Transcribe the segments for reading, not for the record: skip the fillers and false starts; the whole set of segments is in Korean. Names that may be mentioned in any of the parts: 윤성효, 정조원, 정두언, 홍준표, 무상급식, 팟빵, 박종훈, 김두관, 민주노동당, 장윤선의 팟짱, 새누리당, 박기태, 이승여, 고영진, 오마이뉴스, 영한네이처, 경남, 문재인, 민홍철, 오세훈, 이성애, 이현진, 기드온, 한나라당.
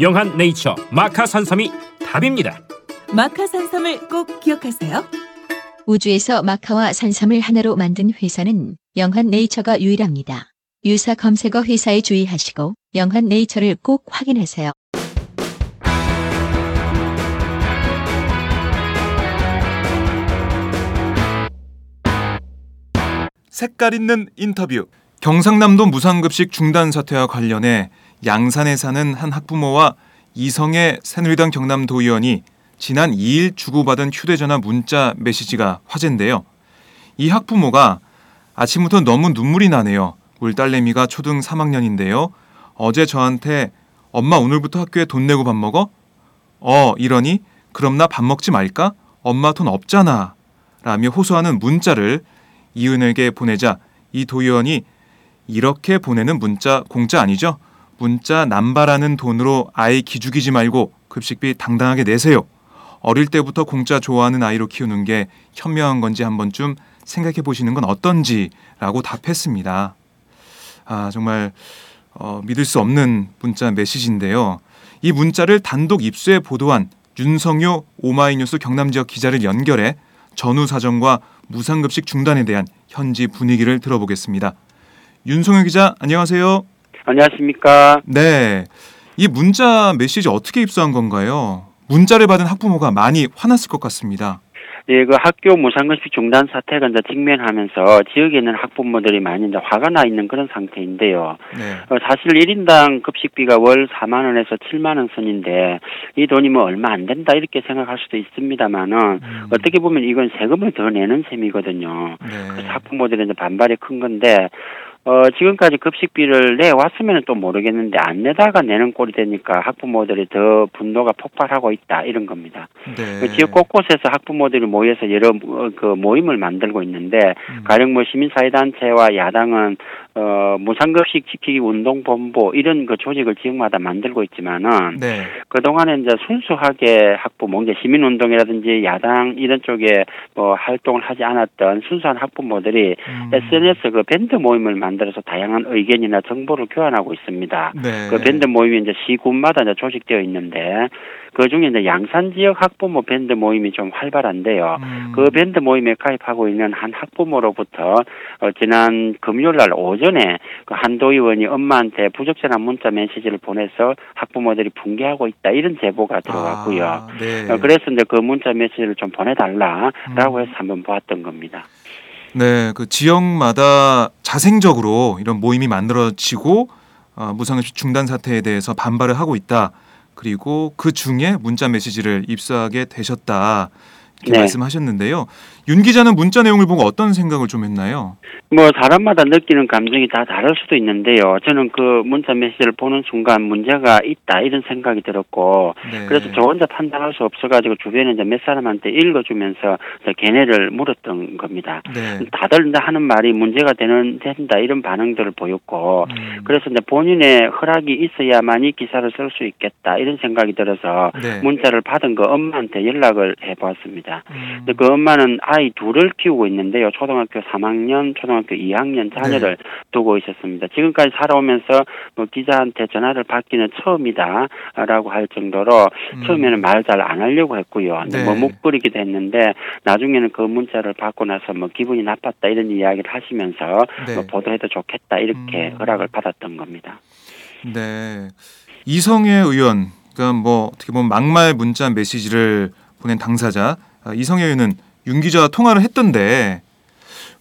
영한네이처 마카산삼이 답입니다. 마카산삼을 꼭 기억하세요. 우주에서 마카와 산삼을 하나로 만든 회사는 영한네이처가 유일합니다. 유사 검색어 회사에 주의하시고 영한네이처를 꼭 확인하세요. 색깔 있는 인터뷰. 경상남도 무상급식 중단 사태와 관련해 양산에 사는 한 학부모와 이성애 새누리당 경남도의원이 지난 2일 주고받은 휴대전화 문자 메시지가 화제인데요. 이 학부모가 아침부터 너무 눈물이 나네요. 우리 딸내미가 초등 3학년인데요. 어제 저한테 엄마 오늘부터 학교에 돈 내고 밥 먹어? 이러니 그럼 나 밥 먹지 말까? 엄마 돈 없잖아. 라며 호소하는 문자를 이은에게 보내자 이 도의원이 이렇게 보내는 문자 공짜 아니죠? 문자 남발하는 돈으로 아이 기죽이지 말고 급식비 당당하게 내세요. 어릴 때부터 공짜 좋아하는 아이로 키우는 게 현명한 건지 한 번쯤 생각해 보시는 건 어떤지라고 답했습니다. 아, 정말 믿을 수 없는 문자 메시지인데요. 이 문자를 단독 입수해 보도한 윤성효 오마이뉴스 경남지역 기자를 연결해 전후 사정과 무상급식 중단에 대한 현지 분위기를 들어보겠습니다. 윤성효 기자, 안녕하세요. 안녕하십니까. 네, 이 문자 메시지 어떻게 입수한 건가요? 문자를 받은 학부모가 많이 화났을 것 같습니다. 예, 그 학교 무상급식 중단 사태가 이제 직면하면서 지역에 있는 학부모들이 많이 이제 화가 나 있는 그런 상태인데요. 네. 사실 1인당 급식비가 월 4만 원에서 7만 원 선인데 이 돈이 뭐 얼마 안 된다 이렇게 생각할 수도 있습니다만은 어떻게 보면 이건 세금을 더 내는 셈이거든요. 네. 그래서 학부모들의 이제 반발이 큰 건데 지금까지 급식비를 내왔으면 또 모르겠는데 안 내다가 내는 꼴이 되니까 학부모들이 더 분노가 폭발하고 있다 이런 겁니다. 네. 지역 곳곳에서 학부모들이 모여서 여러 그 모임을 만들고 있는데 가령 뭐 시민사회단체와 야당은 무상급식 지키기 운동본부 이런 그 조직을 지역마다 만들고 있지만은 네. 그동안에 이제 순수하게 학부모, 이제 시민운동이라든지 야당 이런 쪽에 뭐 활동을 하지 않았던 순수한 학부모들이 SNS 그 밴드 모임을 만들어서 다양한 의견이나 정보를 교환하고 있습니다. 네. 그 밴드 모임이 이제 시군마다 이제 조직되어 있는데 그 중에 이제 양산 지역 학부모 밴드 모임이 좀 활발한데요. 그 밴드 모임에 가입하고 있는 한 학부모로부터 지난 금요일 날 오전에 그 한도의원이 엄마한테 부적절한 문자 메시지를 보내서 학부모들이 붕괴하고 있다 이런 제보가 들어왔고요. 네. 그래서 이제 그 문자 메시지를 좀 보내달라라고 해서 한번 보았던 겁니다. 네, 그 지역마다 자생적으로 이런 모임이 만들어지고 무상급식 중단 사태에 대해서 반발을 하고 있다. 그리고 그 중에 문자 메시지를 입수하게 되셨다. 이렇게 네. 말씀하셨는데요. 윤 기자는 문자 내용을 보고 어떤 생각을 좀 했나요? 뭐 사람마다 느끼는 감정이 다 다를 수도 있는데요. 저는 그 문자 메시지를 보는 순간 문제가 있다 이런 생각이 들었고 네. 그래서 저 혼자 판단할 수 없어가지고 주변에 이제 몇 사람한테 읽어주면서 걔네를 물었던 겁니다. 네. 다들 하는 말이 문제가 된다 이런 반응들을 보였고 그래서 이제 본인의 허락이 있어야만이 기사를 쓸 수 있겠다 이런 생각이 들어서 네. 문자를 받은 거 엄마한테 연락을 해보았습니다. 있습니다. 근데 그 엄마는 아이 둘을 키우고 있는데요. 초등학교 3학년, 초등학교 2학년 자녀를 네. 두고 있었습니다. 지금까지 살아오면서 뭐 기자한테 전화를 받기는 처음이다라고 할 정도로 처음에는 말 잘 안 하려고 했고요. 네. 머뭇거리기도 했는데 나중에는 그 문자를 받고 나서 뭐 기분이 나빴다 이런 이야기를 하시면서 네. 뭐 보도해도 좋겠다 이렇게 허락을 받았던 겁니다. 네. 이성애 의원, 그러니까 뭐 어떻게 보면 막말 문자 메시지를 보낸 당사자 이성애 의원은 윤 기자와 통화를 했던데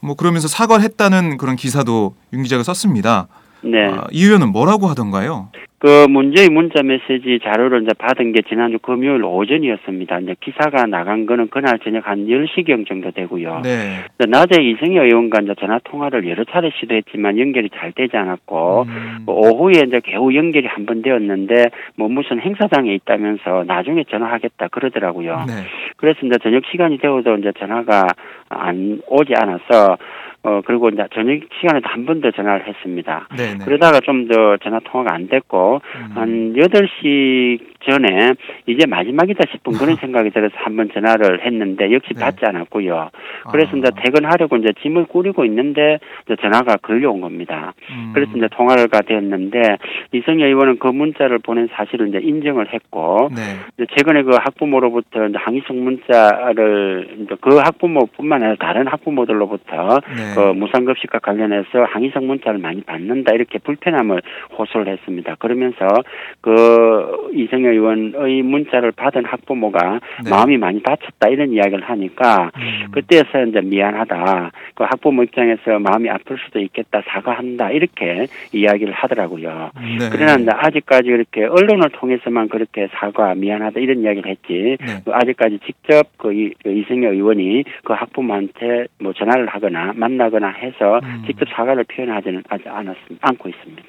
뭐 그러면서 사과를 했다는 그런 기사도 윤 기자가 썼습니다. 네. 이 의원은 뭐라고 하던가요? 그 문제의 문자 메시지 자료를 이제 받은 게 지난주 금요일 오전이었습니다. 이제 기사가 나간 거는 그날 저녁 한 10시경 정도 되고요. 네. 낮에 이승여 의원과 이제 전화 통화를 여러 차례 시도했지만 연결이 잘 되지 않았고, 오후에 이제 겨우 연결이 한 번 되었는데, 뭐 무슨 행사장에 있다면서 나중에 전화하겠다 그러더라고요. 네. 그래서 이제 저녁 시간이 되어도 이제 전화가 안 오지 않아서, 그리고 이제 저녁 시간에도 한 번 더 전화를 했습니다. 네네. 그러다가 좀 더 전화 통화가 안 됐고, 한 8시 전에 이제 마지막이다 싶은 그런 생각이 들어서 한 번 전화를 했는데, 역시 네. 받지 않았고요. 그래서 이제 퇴근하려고 이제 짐을 꾸리고 있는데, 이제 전화가 걸려온 겁니다. 그래서 이제 통화가 되었는데, 이승여 의원은 그 문자를 보낸 사실을 이제 인정을 했고, 네. 이제 최근에 그 학부모로부터 이제 항의성 문자를, 그 학부모뿐만 아니라 다른 학부모들로부터, 네. 그 무상급식과 관련해서 항의성 문자를 많이 받는다 이렇게 불편함을 호소를 했습니다. 그러면서 그 이승여 의원의 문자를 받은 학부모가 네. 마음이 많이 다쳤다 이런 이야기를 하니까 그때에서 이제 미안하다. 그 학부모 입장에서 마음이 아플 수도 있겠다. 사과한다. 이렇게 이야기를 하더라고요. 네. 그러나 이제 아직까지 이렇게 언론을 통해서만 그렇게 사과 미안하다 이런 이야기를 했지 네. 아직까지 직접 그 이승여 의원이 그 학부모한테 뭐 전화를 하거나 만나거나 해서 직접 사과를 표현하지는 않고 있습니다.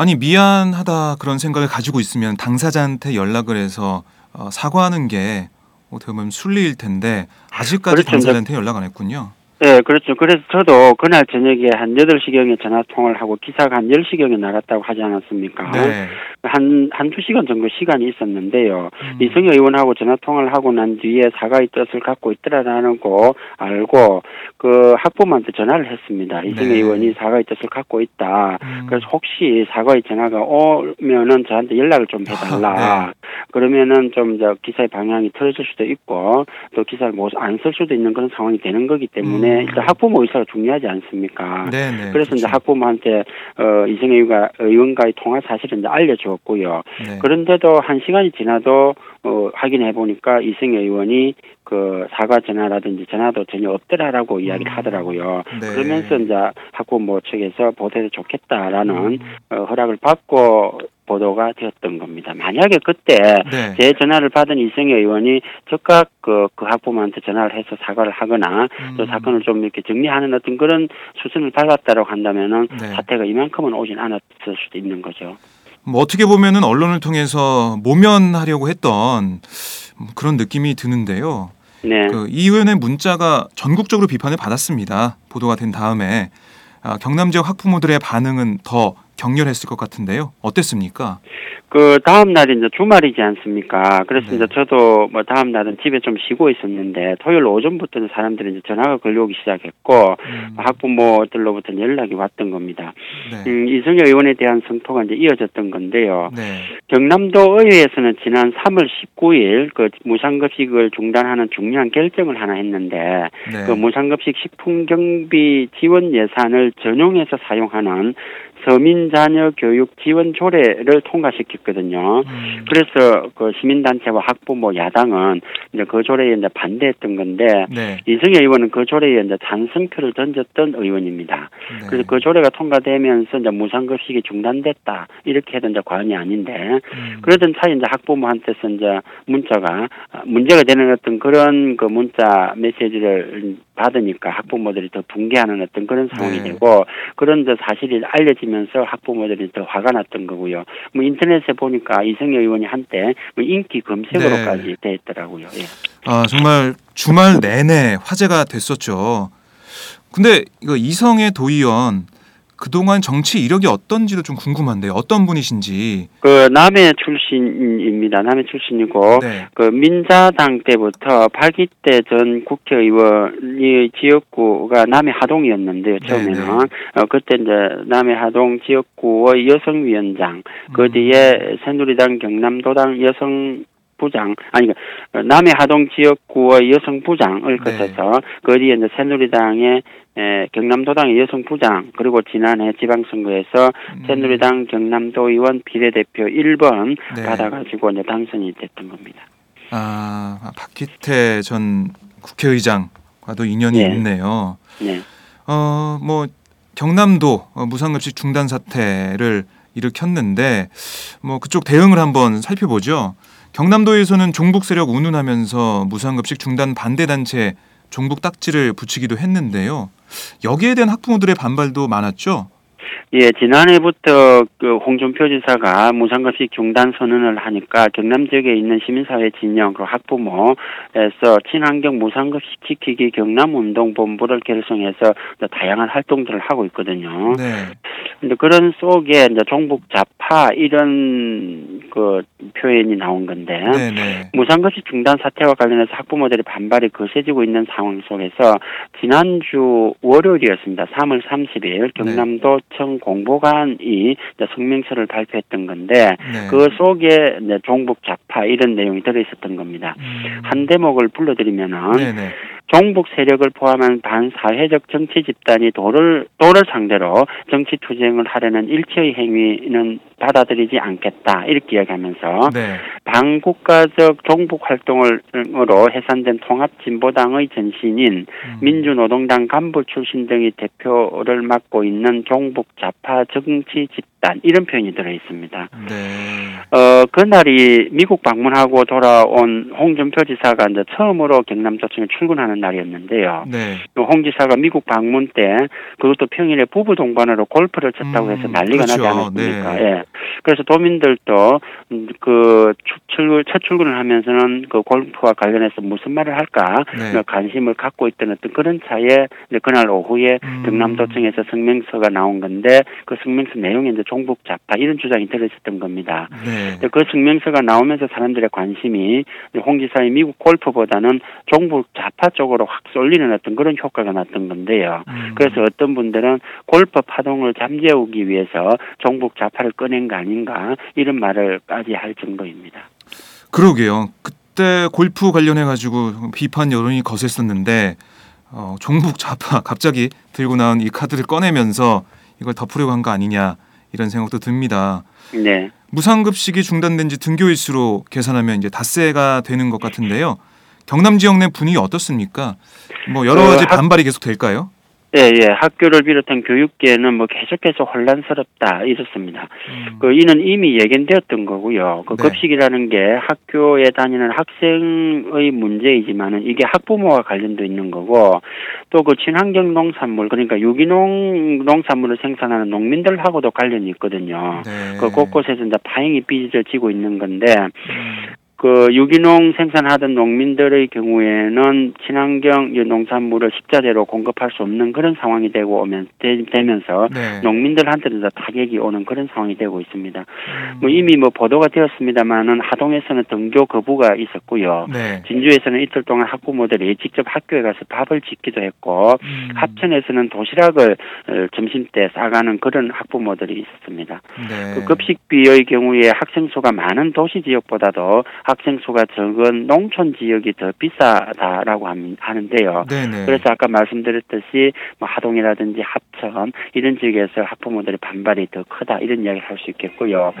아니 미안하다 그런 생각을 가지고 있으면 당사자한테 연락을 해서 사과하는 게 어떻게 보면 순리일 텐데 아직까지 그렇죠. 당사자한테 연락 안 했군요. 네, 그렇죠. 그래서 저도 그날 저녁에 한 8시경에 전화통화를 하고 기사가 한 10시경에 나갔다고 하지 않았습니까? 네. 한두 시간 정도 시간이 있었는데요. 이승여 의원하고 전화통화를 하고 난 뒤에 사과의 뜻을 갖고 있더라라는 거 알고 그 학부모한테 전화를 했습니다. 이승여 네. 의원이 사과의 뜻을 갖고 있다. 그래서 혹시 사과의 전화가 오면은 저한테 연락을 좀 해달라. 네. 그러면은 좀 기사의 방향이 틀어질 수도 있고 또 기사를 못 안 쓸 수도 있는 그런 상황이 되는 거기 때문에 일단 학부모 의사가 중요하지 않습니까? 네네, 그래서 그쵸. 이제 학부모한테 이승여 의원과의 통화 사실을 이제 알려주었고요. 네. 그런데도 한 시간이 지나도 확인해 보니까 이승여 의원이 그 사과 전화라든지 전화도 전혀 없더라라고 이야기를 하더라고요. 네. 그러면서 이제 학부모 측에서 보도해도 좋겠다라는 허락을 받고. 보도가 되었던 겁니다. 만약에 그때 네. 제 전화를 받은 이승여 의원이 즉각 그 학부모한테 전화를 해서 사과를 하거나 또 사건을 좀 이렇게 정리하는 어떤 그런 수순을 밟았다라고 한다면은 네. 사태가 이만큼은 오진 않았을 수도 있는 거죠. 뭐 어떻게 보면은 언론을 통해서 모면하려고 했던 그런 느낌이 드는데요. 네. 이 의원의 문자가 전국적으로 비판을 받았습니다. 보도가 된 다음에 경남 지역 학부모들의 반응은 더 격렬했을 것 같은데요. 어땠습니까? 그 다음 날이 이제 주말이지 않습니까? 그래서 네. 이제 저도 뭐 다음 날은 집에 좀 쉬고 있었는데 토요일 오전부터는 사람들이 이제 전화가 걸려오기 시작했고 학부모들로부터 연락이 왔던 겁니다. 네. 이승여 의원에 대한 성토가 이제 이어졌던 건데요. 네. 경남도 의회에서는 지난 3월 19일 그 무상급식을 중단하는 중요한 결정을 하나 했는데 네. 그 무상급식 식품 경비 지원 예산을 전용해서 사용하는 서민자녀교육지원조례를 통과시켰거든요. 그래서 그 시민단체와 학부모 야당은 이제 그 조례에 이제 반대했던 건데 네. 이승여 의원은 그 조례에 이제 찬성표를 던졌던 의원입니다. 네. 그래서 그 조례가 통과되면서 이제 무상급식이 중단됐다 이렇게 해도 이제 과언이 아닌데 그러던 차에 이제 학부모한테서 이제 문자가 문제가 되는 어떤 그런 그 문자 메시지를 받으니까 학부모들이 더 붕괴하는 어떤 그런 상황이 네. 되고 그런 이제 사실이 알려진. 면서 학부모들이 더 화가 났던 거고요. 뭐 인터넷에 보니까 이승여 의원이 한때 뭐 인기 검색어로까지 네. 돼 있더라고요. 예. 아 정말 주말 내내 화제가 됐었죠. 근데 이거 이성애 도의원 그동안 정치 이력이 어떤지도 좀 궁금한데요. 어떤 분이신지. 그 남해 출신입니다. 남해 출신이고 네. 그 민자당 때부터 8기 때 전 국회의원이 지역구가 남해 하동이었는데요. 처음에는 그때 이제 남해 하동 지역구의 여성위원장, 그 뒤에 새누리당 경남도당 여성 부장, 아니, 남해 하동 지역구의 여성부장을 거쳐서, 네. 그 뒤에 이제 새누리당의 경남도당의 여성부장, 그리고 지난해 지방선거에서 새누리당 경남도의원 비례대표 1번 네. 받아가지고 이제 당선이 됐던 겁니다. 아, 박기태 전 국회의장과도 인연이 네. 있네요. 네. 뭐, 경남도 무상급식 중단 사태를 일으켰는데, 뭐, 그쪽 대응을 한번 살펴보죠. 경남도에서는 종북 세력 운운하면서 무상급식 중단 반대 단체 종북 딱지를 붙이기도 했는데요. 여기에 대한 학부모들의 반발도 많았죠. 예, 지난해부터 그 홍준표 지사가 무상급식 중단 선언을 하니까 경남 지역에 있는 시민사회 진영, 그 학부모에서 친환경 무상급식 지키기 경남운동본부를 결성해서 다양한 활동들을 하고 있거든요. 네. 근데 그런 속에 이제 종북 좌파 이런 그 표현이 나온 건데 네네. 무상급식 중단 사태와 관련해서 학부모들의 반발이 거세지고 있는 상황 속에서 지난주 월요일이었습니다. 3월 30일 경남도청 네. 공보관이 이제 성명서를 발표했던 건데 네. 그 속에 이제 종북 좌파 이런 내용이 들어있었던 겁니다. 한 대목을 불러드리면은 네네. 종북 세력을 포함한 반사회적 정치 집단이 도를 상대로 정치 투쟁을 하려는 일체의 행위는 받아들이지 않겠다 이렇게 이야기하면서 네. 반국가적 종북 활동으로 해산된 통합진보당의 전신인 민주노동당 간부 출신 등이 대표를 맡고 있는 종북 좌파 정치 집단 이런 표현이 들어 있습니다. 네. 그날이 미국 방문하고 돌아온 홍준표 지사가 이제 처음으로 경남도청에 출근하는 날이었는데요. 네. 홍 지사가 미국 방문 때 그것도 평일에 부부 동반으로 골프를 쳤다고 해서 난리가 그렇죠. 나지 않았습니까? 네. 예. 그래서 도민들도 그 첫 출근을 하면서는 그 골프와 관련해서 무슨 말을 할까 네. 관심을 갖고 있던 어떤 그런 차에 그날 오후에 경남도청에서 성명서가 나온 건데 그 성명서 내용에 이제 종북 좌파 이런 주장이 들어있었던 겁니다. 네. 그 성명서가 나오면서 사람들의 관심이 홍 지사의 미국 골프보다는 종북 좌파 쪽으로 확 쏠리는 어떤 그런 효과가 났던 건데요. 그래서 어떤 분들은 골프 파동을 잠재우기 위해서 종북 좌파를 꺼낸 거 아닌가 이런 말을까지 할 정도입니다. 그러게요. 그때 골프 관련해가지고 비판 여론이 거셌었는데 종북 좌파 갑자기 들고 나온 이 카드를 꺼내면서 이걸 덮으려고 한 거 아니냐 이런 생각도 듭니다. 네. 무상급식이 중단된 지 등교일수로 계산하면 이제 닷새가 되는 것 같은데요. 경남 지역 내 분위기 어떻습니까? 뭐 여러 가지 반발이 계속 될까요? 예. 학교를 비롯한 교육계는 뭐 계속해서 혼란스럽다 이렇습니다. 이는 이미 예견되었던 거고요. 그 급식이라는 게 학교에 다니는 학생의 문제이지만은 이게 학부모와 관련도 있는 거고 또 그 친환경 농산물 그러니까 유기농 농산물을 생산하는 농민들하고도 관련이 있거든요. 네. 그 곳곳에서 이제 파행이 빚어지고 있는 건데. 그 유기농 생산하던 농민들의 경우에는 친환경 농산물을 식자재로 공급할 수 없는 그런 상황이 되면서 네. 농민들한테도 다 타격이 오는 그런 상황이 되고 있습니다. 뭐 이미 뭐 보도가 되었습니다만은 하동에서는 등교 거부가 있었고요. 네. 진주에서는 이틀 동안 학부모들이 직접 학교에 가서 밥을 짓기도 했고 합천에서는 도시락을 점심 때 싸가는 그런 학부모들이 있었습니다. 네. 그 급식비의 경우에 학생 수가 많은 도시 지역보다도 학생 수가 적은 농촌 지역이 더 비싸다라고 하는데요. 네네. 그래서 아까 말씀드렸듯이 뭐 하동이라든지 합천 이런 지역에서 학부모들의 반발이 더 크다 이런 이야기를 할 수 있겠고요.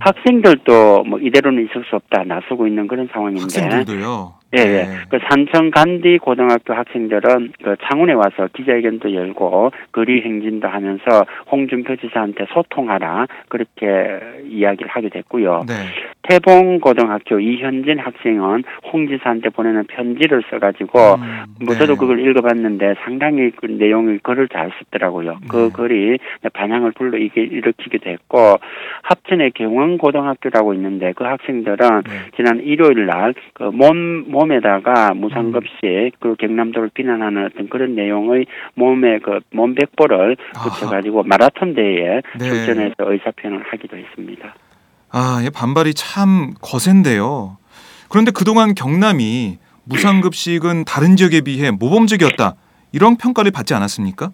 학생들도 뭐 이대로는 있을 수 없다 나서고 있는 그런 상황인데. 학생들도요. 네. 그 산청 간디 고등학교 학생들은 그 창원에 와서 기자회견도 열고 거리 행진도 하면서 홍준표 지사한테 소통하라 그렇게 이야기를 하게 됐고요. 네. 태봉 고등학교 이현진 학생은 홍 지사한테 보내는 편지를 써가지고 뭐 저도 네. 그걸 읽어봤는데 상당히 그 내용의 글을 잘 썼더라고요. 네. 그 글이 반향을 불러일으키기도 했고 합천의 경원 고등학교라고 있는데 그 학생들은 네. 지난 일요일 날 그 몸 몸에다가 무상급식 그 경남도를 비난하는 어떤 그런 내용의 몸에 그 몸백보를 붙여가지고 마라톤 대회에 네. 출전해서 의사표현을 하기도 했습니다. 아, 예, 반발이 참 거센데요. 그런데 그동안 경남이 무상급식은 다른 지역에 비해 모범적이었다 이런 평가를 받지 않았습니까?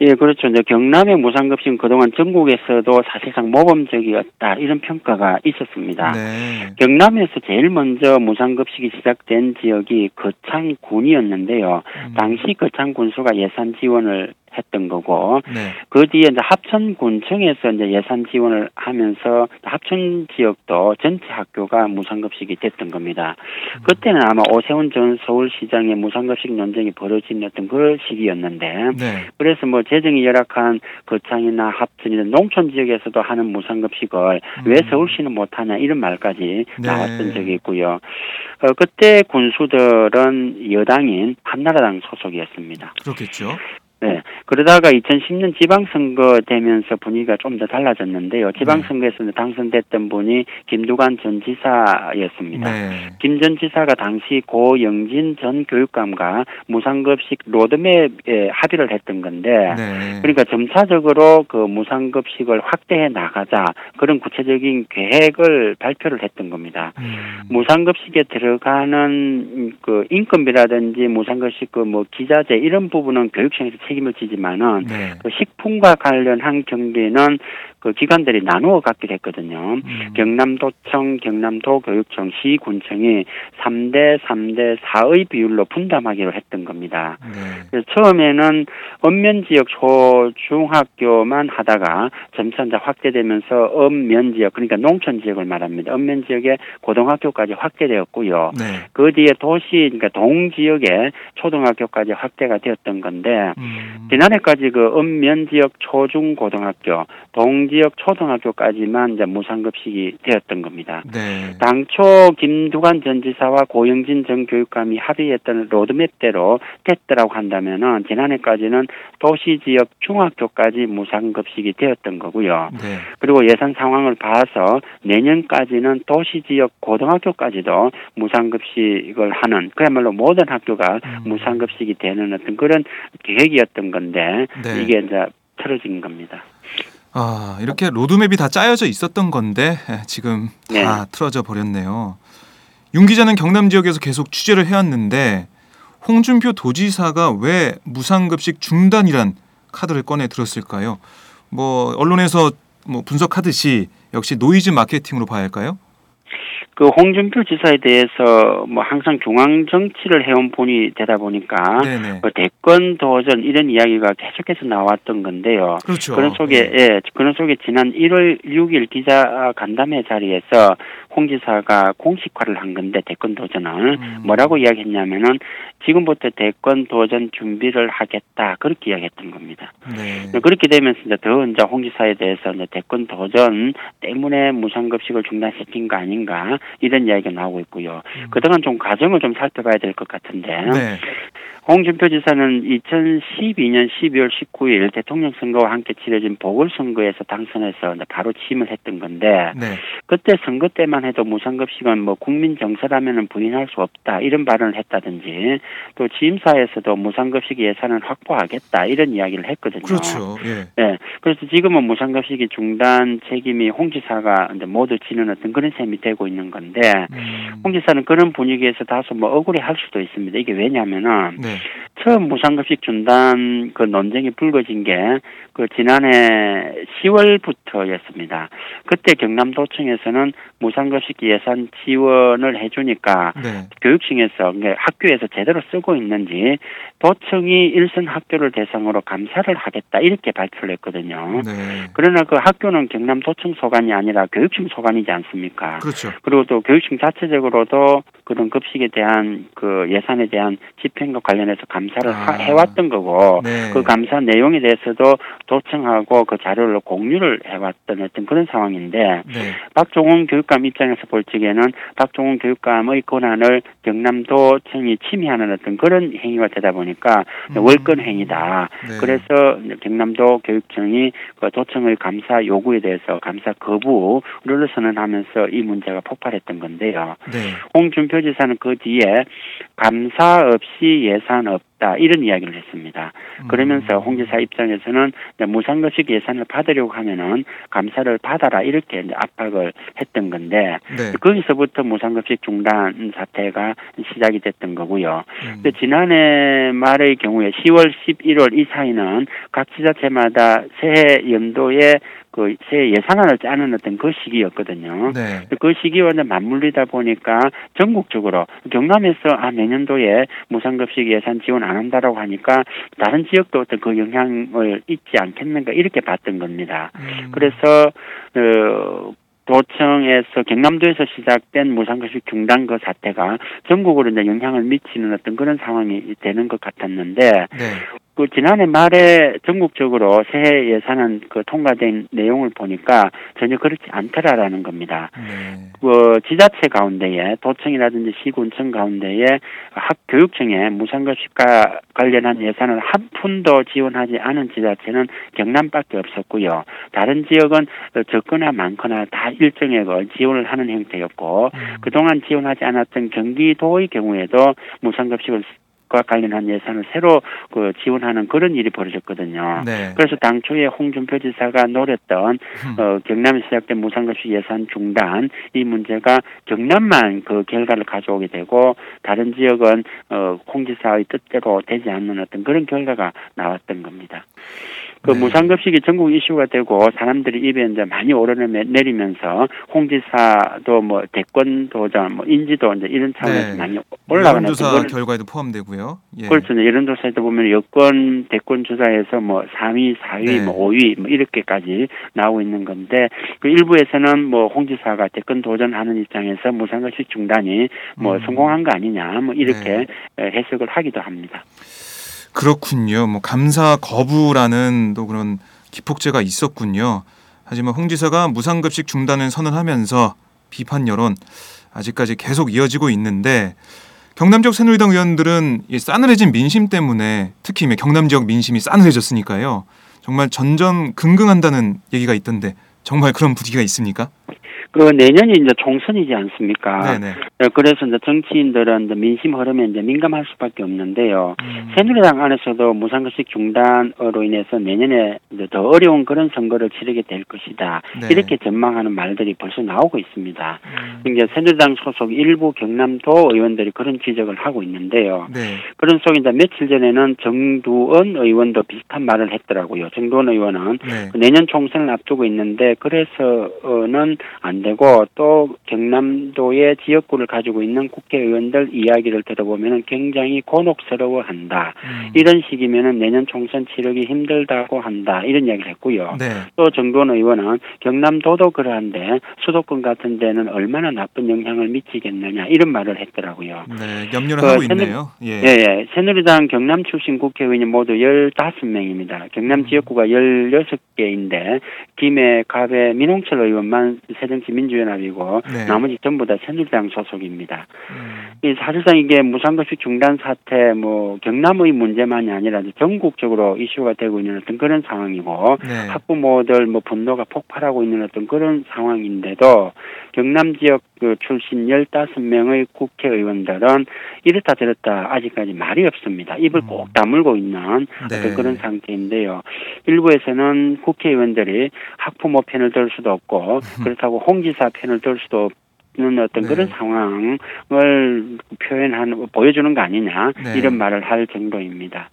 예, 그렇죠. 이제 경남의 무상급식은 그동안 전국에서도 사실상 모범적이었다 이런 평가가 있었습니다. 네. 경남에서 제일 먼저 무상급식이 시작된 지역이 거창군이었는데요. 당시 거창군수가 예산 지원을 했던 거고 네. 그 뒤에 이제 합천군청에서 이제 예산 지원을 하면서 합천 지역도 전체 학교가 무상급식이 됐던 겁니다. 그때는 아마 오세훈 전 서울시장의 무상급식 논쟁이 벌어진 어떤 그 시기였는데 네. 그래서 뭐 재정이 열악한 거창이나 합천이나 농촌 지역에서도 하는 무상급식을 왜 서울시는 못하냐 이런 말까지 네. 나왔던 적이 있고요. 그때 군수들은 여당인 한나라당 소속이었습니다. 그렇겠죠. 네. 그러다가 2010년 지방선거 되면서 분위기가 좀 더 달라졌는데요. 지방선거에서 당선됐던 분이 김두관 전 지사였습니다. 네. 김 전 지사가 당시 고영진 전 교육감과 무상급식 로드맵에 합의를 했던 건데 네. 그러니까 점차적으로 그 무상급식을 확대해 나가자 그런 구체적인 계획을 발표를 했던 겁니다. 무상급식에 들어가는 그 인건비라든지 무상급식 그 뭐 기자재 이런 부분은 교육청에서 책임을 지지만은 네. 그 식품과 관련한 경비는 그 기관들이 나누어 갖게 됐거든요. 경남도청, 경남도교육청, 시군청이 3대 4의 비율로 분담하기로 했던 겁니다. 네. 그래서 처음에는 읍면지역 초중학교만 하다가 점차 이제 확대되면서 읍면지역, 그러니까 농촌지역을 말합니다. 읍면지역에 고등학교까지 확대되었고요. 네. 그 뒤에 도시, 그러니까 동지역에 초등학교까지 확대가 되었던 건데 지난해까지 그 읍면지역 초중고등학교, 동 지역 초등학교까지만 이제 무상급식이 되었던 겁니다. 네. 당초 김두관 전 지사와 고영진 전 교육감이 합의했던 로드맵대로 됐더라고 한다면은 지난해까지는 도시 지역 중학교까지 무상급식이 되었던 거고요. 네. 그리고 예산 상황을 봐서 내년까지는 도시 지역 고등학교까지도 무상급식을 하는 그야말로 모든 학교가 무상급식이 되는 어떤 그런 계획이었던 건데 네. 이게 이제 틀어진 겁니다. 아, 이렇게 로드맵이 다 짜여져 있었던 건데 지금 다 네. 틀어져 버렸네요. 윤 기자는 경남 지역에서 계속 취재를 해왔는데 홍준표 도지사가 왜 무상급식 중단이란 카드를 꺼내 들었을까요? 뭐 언론에서 뭐 분석하듯이 역시 노이즈 마케팅으로 봐야 할까요? 그 홍준표 지사에 대해서 뭐 항상 중앙 정치를 해온 분이 되다 보니까 그 대권 도전 이런 이야기가 계속해서 나왔던 건데요. 그렇죠. 그런 속에 네. 예, 그런 속에 지난 1월 6일 기자 간담회 자리에서 홍 지사가 공식화를 한 건데 대권 도전을 뭐라고 이야기했냐면은 지금부터 대권 도전 준비를 하겠다 그렇게 이야기했던 겁니다. 네. 그렇게 되면서 이제 더 이제 홍 지사에 대해서 이제 대권 도전 때문에 무상급식을 중단시킨 거 아닌가 이런 이야기가 나오고 있고요. 그동안 좀 과정을 좀 살펴봐야 될 것 같은데 네. 홍준표 지사는 2012년 12월 19일 대통령 선거와 함께 치러진 보궐선거에서 당선해서 바로 취임을 했던 건데 네. 그때 선거 때만 해도 무상급식은 뭐 국민 정서라면은 부인할 수 없다 이런 발언을 했다든지 또 취임사에서도 무상급식 예산을 확보하겠다 이런 이야기를 했거든요. 그렇죠. 예. 네. 그래서 지금은 무상급식이 중단 책임이 홍 지사가 이제 모두 지는 어떤 그런 셈이 되고 있는 건데 홍 지사는 그런 분위기에서 다소 뭐 억울해할 수도 있습니다. 이게 왜냐면은 네. 처음 무상급식 중단 그 논쟁이 불거진 게 그 지난해 10월부터였습니다. 그때 경남도청에서는 무상급식 예산 지원을 해주니까 네. 교육청에서 학교에서 제대로 쓰고 있는지 도청이 일선 학교를 대상으로 감사를 하겠다 이렇게 발표를 했거든요. 네. 그러나 그 학교는 경남도청 소관이 아니라 교육청 소관이지 않습니까? 그렇죠. 그리고 또 교육청 자체적으로도 그런 급식에 대한 그 예산에 대한 집행과 관련해서 감사를 감사를 해왔던 거고, 네. 그 감사 내용에 대해서도 도청하고 그 자료를 공유를 해왔던 어떤 그런 상황인데, 네. 박종훈 교육감 입장에서 볼 적에는 박종훈 교육감의 권한을 경남도청이 침해하는 어떤 그런 행위가 되다 보니까 월권 행위다. 네. 그래서 경남도 교육청이 그 도청의 감사 요구에 대해서 감사 거부를 선언하면서 이 문제가 폭발했던 건데요. 네. 홍준표 지사는 그 뒤에 감사 없이 예산 없다 이런 이야기를 했습니다. 그러면서 홍 지사 입장에서는 무상급식 예산을 받으려고 하면은 감사를 받아라 이렇게 이제 압박을 했던 건데 네. 거기서부터 무상급식 중단 사태가 시작이 됐던 거고요. 지난해 말의 경우에 10월, 11월 이 사이는 각 지자체마다 새해 연도에 그 새 예산안을 짜는 어떤 그 시기였거든요. 네. 그 시기와 맞물리다 보니까 전국적으로 경남에서 내년도에 무상급식 예산 지원 안 한다라고 하니까 다른 지역도 어떤 그 영향을 잊지 않겠는가 이렇게 봤던 겁니다. 그래서 도청에서 경남도에서 시작된 무상급식 중단 그 사태가 전국으로 이제 영향을 미치는 어떤 그런 상황이 되는 것 같았는데. 네. 그 지난해 말에 전국적으로 새해 예산안 그 통과된 내용을 보니까 전혀 그렇지 않더라라는 겁니다. 그 지자체 가운데에 도청이라든지 시군청 가운데에 학교육청에 무상급식과 관련한 예산을 한 푼도 지원하지 않은 지자체는 경남밖에 없었고요. 다른 지역은 적거나 많거나 다 일정액을 지원을 하는 형태였고 그동안 지원하지 않았던 경기도의 경우에도 무상급식을 과 관련한 예산을 새로 그 지원하는 그런 일이 벌어졌거든요. 네. 그래서 당초에 홍준표 지사가 노렸던 경남에 시작된 무상급식 예산 중단 이 문제가 경남만 그 결과를 가져오게 되고 다른 지역은 홍 지사의 뜻대로 되지 않는 어떤 그런 결과가 나왔던 겁니다. 그 네. 무상급식이 전국 이슈가 되고 사람들이 입에 이제 많이 오르내리면서 홍 지사도 뭐 대권 도전, 뭐 인지도 이제 이런 차원에서 네. 많이 올라가는 조사 결과에도 포함되고요. 예. 그렇죠. 이런 조사에도 보면 여권 대권 조사에서 뭐 3위, 4위, 네. 뭐 5위 뭐 이렇게까지 나오고 있는 건데 그 일부에서는 뭐 홍 지사가 대권 도전하는 입장에서 무상급식 중단이 뭐 성공한 거 아니냐, 뭐 이렇게 네. 해석을 하기도 합니다. 그렇군요. 뭐 감사 거부라는 또 그런 기폭제가 있었군요. 하지만 홍 지사가 무상급식 중단을 선언하면서 비판 여론 아직까지 계속 이어지고 있는데 경남 지역 새누리당 의원들은 이 싸늘해진 민심 때문에 특히 경남 지역 민심이 싸늘해졌으니까요. 정말 전전긍긍한다는 얘기가 있던데 정말 그런 분위기가 있습니까? 그 내년이 이제 총선이지 않습니까? 네네. 그래서 이제 정치인들은 이제 민심 흐름에 이제 민감할 수밖에 없는데요. 새누리당 안에서도 무상급식 중단으로 인해서 내년에 이제 더 어려운 그런 선거를 치르게 될 것이다. 네. 이렇게 전망하는 말들이 벌써 나오고 있습니다. 이제 새누리당 소속 일부 경남도 의원들이 그런 지적을 하고 있는데요. 네. 그런 속에 이제 며칠 전에는 정두언 의원도 비슷한 말을 했더라고요. 정두언 의원은 네. 내년 총선을 앞두고 있는데 그래서는 안 되고 또 경남도의 지역구를 가지고 있는 국회의원들 이야기를 들어보면 굉장히 곤혹스러워한다. 이런 식이면 내년 총선 치르기 힘들다고 한다. 이런 이야기를 했고요. 네. 또 정조원 의원은 경남도도 그러한데 수도권 같은 데는 얼마나 나쁜 영향을 미치겠느냐 이런 말을 했더라고요. 네, 염려를 하고 있네요. 예, 새누리당 경남 출신 국회의원이 모두 15명입니다. 경남 지역구가 16개인데 김해, 갑해, 민홍철 의원만 새정치민주연합이고 네. 나머지 전부 다 새누리당 소속입니다. 사실상 이게 무상급식 중단 사태 뭐 경남의 문제만이 아니라 전국적으로 이슈가 되고 있는 어떤 그런 상황이고 네. 학부모들 뭐 분노가 폭발하고 있는 어떤 그런 상황인데도 경남 지역 출신 15명의 국회의원들은 이렇다 저렇다 아직까지 말이 없습니다. 입을 꼭 다물고 있는 네. 어떤 그런 상태인데요. 일부에서는 국회의원들이 학부모 편을 들 수도 없고 그렇다고 홍 지사 편을 들 수도 없는 어떤 네. 그런 상황을 보여주는 거 아니냐 네. 이런 말을 할 정도입니다.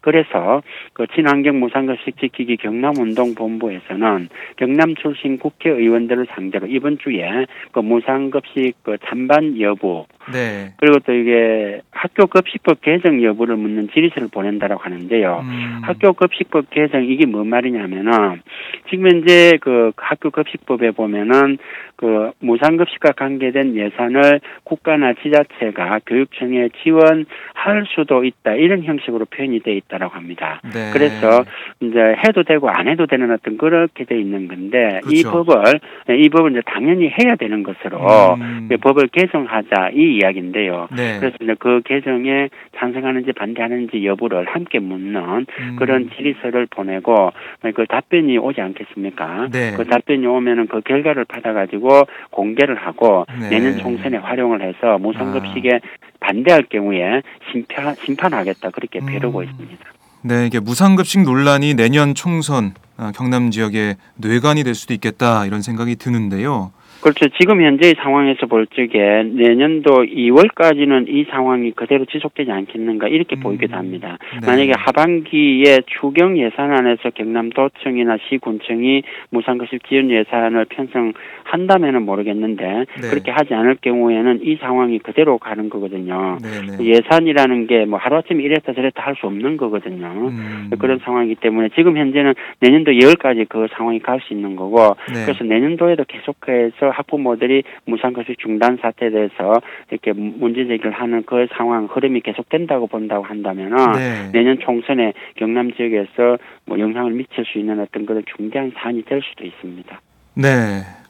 그래서 그 친환경 무상급식 지키기 경남운동본부에서는 경남 출신 국회의원들을 상대로 이번 주에 그 무상급식 그 찬반 여부, 네, 그리고 또 이게 학교급식법 개정 여부를 묻는 질의서를 보낸다라고 하는데요. 학교급식법 개정 이게 뭔 말이냐면은 지금 현재 그 학교급식법에 보면은 그 무상급식과 관계된 예산을 국가나 지자체가 교육청에 지원할 수도 있다, 이런 형식으로 표현이 돼 있다라고 합니다. 네. 그래서 이제 해도 되고 안 해도 되는 어떤 그렇게 돼 있는 건데, 그렇죠, 이 법을 이제 당연히 해야 되는 것으로 법을 개정하자, 이 이야기인데요. 네. 그래서 이제 그 개정에 찬성하는지 반대하는지 여부를 함께 묻는 그런 질의서를 보내고 그 답변이 오지 않겠습니까? 네. 그 답변이 오면은 그 결과를 받아가지고 공개를 하고, 네, 내년 총선에 활용을 해서 무상급식에 반대할 경우에 심판하겠다, 그렇게 벼르고 있습니다. 네, 이게 무상급식 논란이 내년 총선 경남 지역의 뇌관이 될 수도 있겠다, 이런 생각이 드는데요. 그렇죠. 지금 현재의 상황에서 볼 적에 내년도 2월까지는 이 상황이 그대로 지속되지 않겠는가, 이렇게 보이기도 합니다. 네. 만약에 하반기에 추경 예산안에서 경남도청이나 시군청이 무상급식 지원 예산을 편성한다면은 모르겠는데, 네, 그렇게 하지 않을 경우에는 이 상황이 그대로 가는 거거든요. 네. 예산이라는 게 뭐 하루아침에 이랬다 저랬다 할 수 없는 거거든요. 그런 상황이기 때문에 지금 현재는 내년도 2월까지 그 상황이 갈 수 있는 거고, 네, 그래서 내년도에도 계속해서 학부모들이 무상급식 중단 사태에 대해서 이렇게 문제 제기를 하는 그 상황 흐름이 계속된다고 본다고 한다면은, 네, 내년 총선에 경남 지역에서 뭐 영향을 미칠 수 있는 어떤 그런 중대한 사안이 될 수도 있습니다. 네,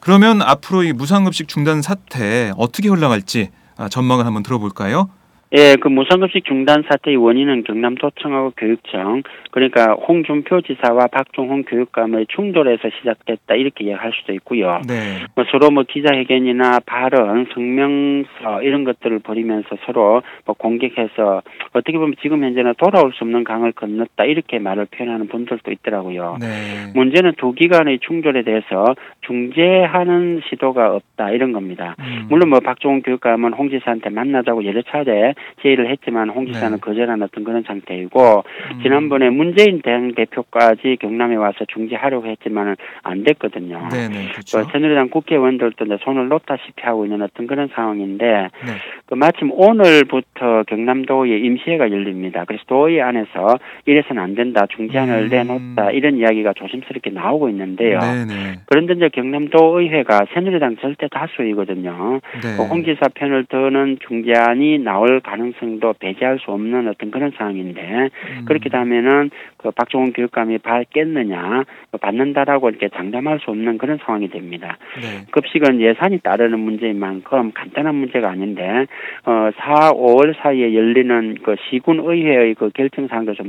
그러면 앞으로 이 무상급식 중단 사태 어떻게 흘러갈지 전망을 한번 들어볼까요? 예, 그 무상급식 중단 사태의 원인은 경남도청하고 교육청, 그러니까 홍준표 지사와 박종훈 교육감의 충돌에서 시작됐다, 이렇게 이야기할 수도 있고요. 네. 뭐 서로 뭐 기자회견이나 발언, 성명서 이런 것들을 벌이면서 서로 뭐 공격해서 어떻게 보면 지금 현재는 돌아올 수 없는 강을 건넜다, 이렇게 말을 표현하는 분들도 있더라고요. 네. 문제는 두 기관의 충돌에 대해서 중재하는 시도가 없다, 이런 겁니다. 물론 뭐 박종훈 교육감은 홍 지사한테 만나자고 여러 차례 제의를 했지만 홍 지사는, 네, 거절한 어떤 그런 상태이고, 지난번에 문재인 대표까지 경남에 와서 중재하려고 했지만 안 됐거든요. 네네, 그렇죠. 그 새누리당 국회의원들도 이제 손을 놓다시피 하고 있는 어떤 그런 상황인데, 네, 그 마침 오늘부터 경남도의 임시회가 열립니다. 그래서 도의 안에서 이래서는 안 된다, 중재안을 내놓다, 이런 이야기가 조심스럽게 나오고 있는데요. 네네. 그런데 이제 경남도의회가 새누리당 절대 다수이거든요. 네. 홍 지사 편을 드는 중재안이 나올 가능성도 배제할 수 없는 어떤 그런 상황인데, 그렇게 되면은 그 박종훈 교육감이 받겠느냐, 받는다라고 이렇게 장담할 수 없는 그런 상황이 됩니다. 네. 급식은 예산이 따르는 문제인 만큼 간단한 문제가 아닌데, 4, 5월 사이에 열리는 그 시군의회의 그 결정사항도 좀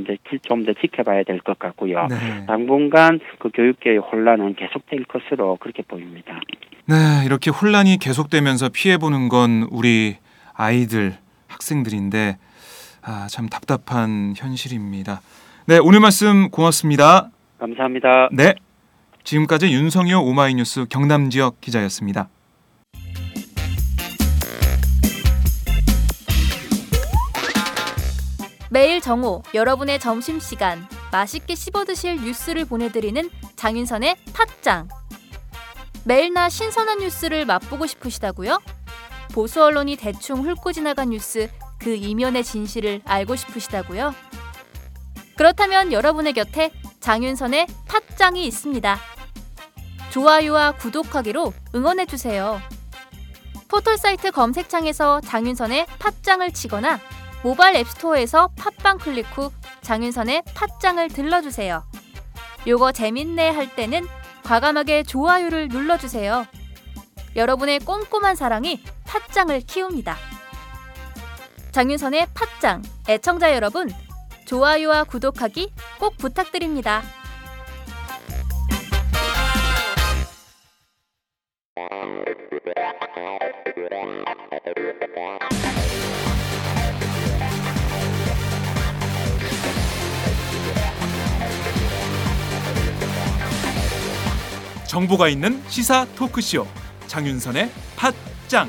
더 지켜봐야 될 것 같고요. 네. 당분간 그 교육계의 혼란은 계속될 것으로 그렇게 보입니다. 네, 이렇게 혼란이 계속되면서 피해보는 건 우리 아이들, 학생들인데 참 답답한 현실입니다. 네, 오늘 말씀 고맙습니다. 감사합니다. 네, 지금까지 윤성효 오마이뉴스 경남지역 기자였습니다. 매일 정오 여러분의 점심시간 맛있게 씹어드실 뉴스를 보내드리는 장윤선의 팟짱. 매일나 신선한 뉴스를 맛보고 싶으시다고요? 보수 언론이 대충 훑고 지나간 뉴스 그 이면의 진실을 알고 싶으시다고요? 그렇다면 여러분의 곁에 장윤선의 팟짱이 있습니다. 좋아요와 구독하기로 응원해주세요. 포털사이트 검색창에서 장윤선의 팟짱을 치거나 모바일 앱스토어에서 팟빵 클릭 후 장윤선의 팟짱을 들러주세요. 요거 재밌네 할 때는 과감하게 좋아요를 눌러주세요. 여러분의 꼼꼼한 사랑이 팟짱을 키웁니다. 장윤선의 팟짱, 애청자 여러분, 좋아요와 구독하기 꼭 부탁드립니다. 정보가 있는 시사 토크쇼 장윤선의 팟짱.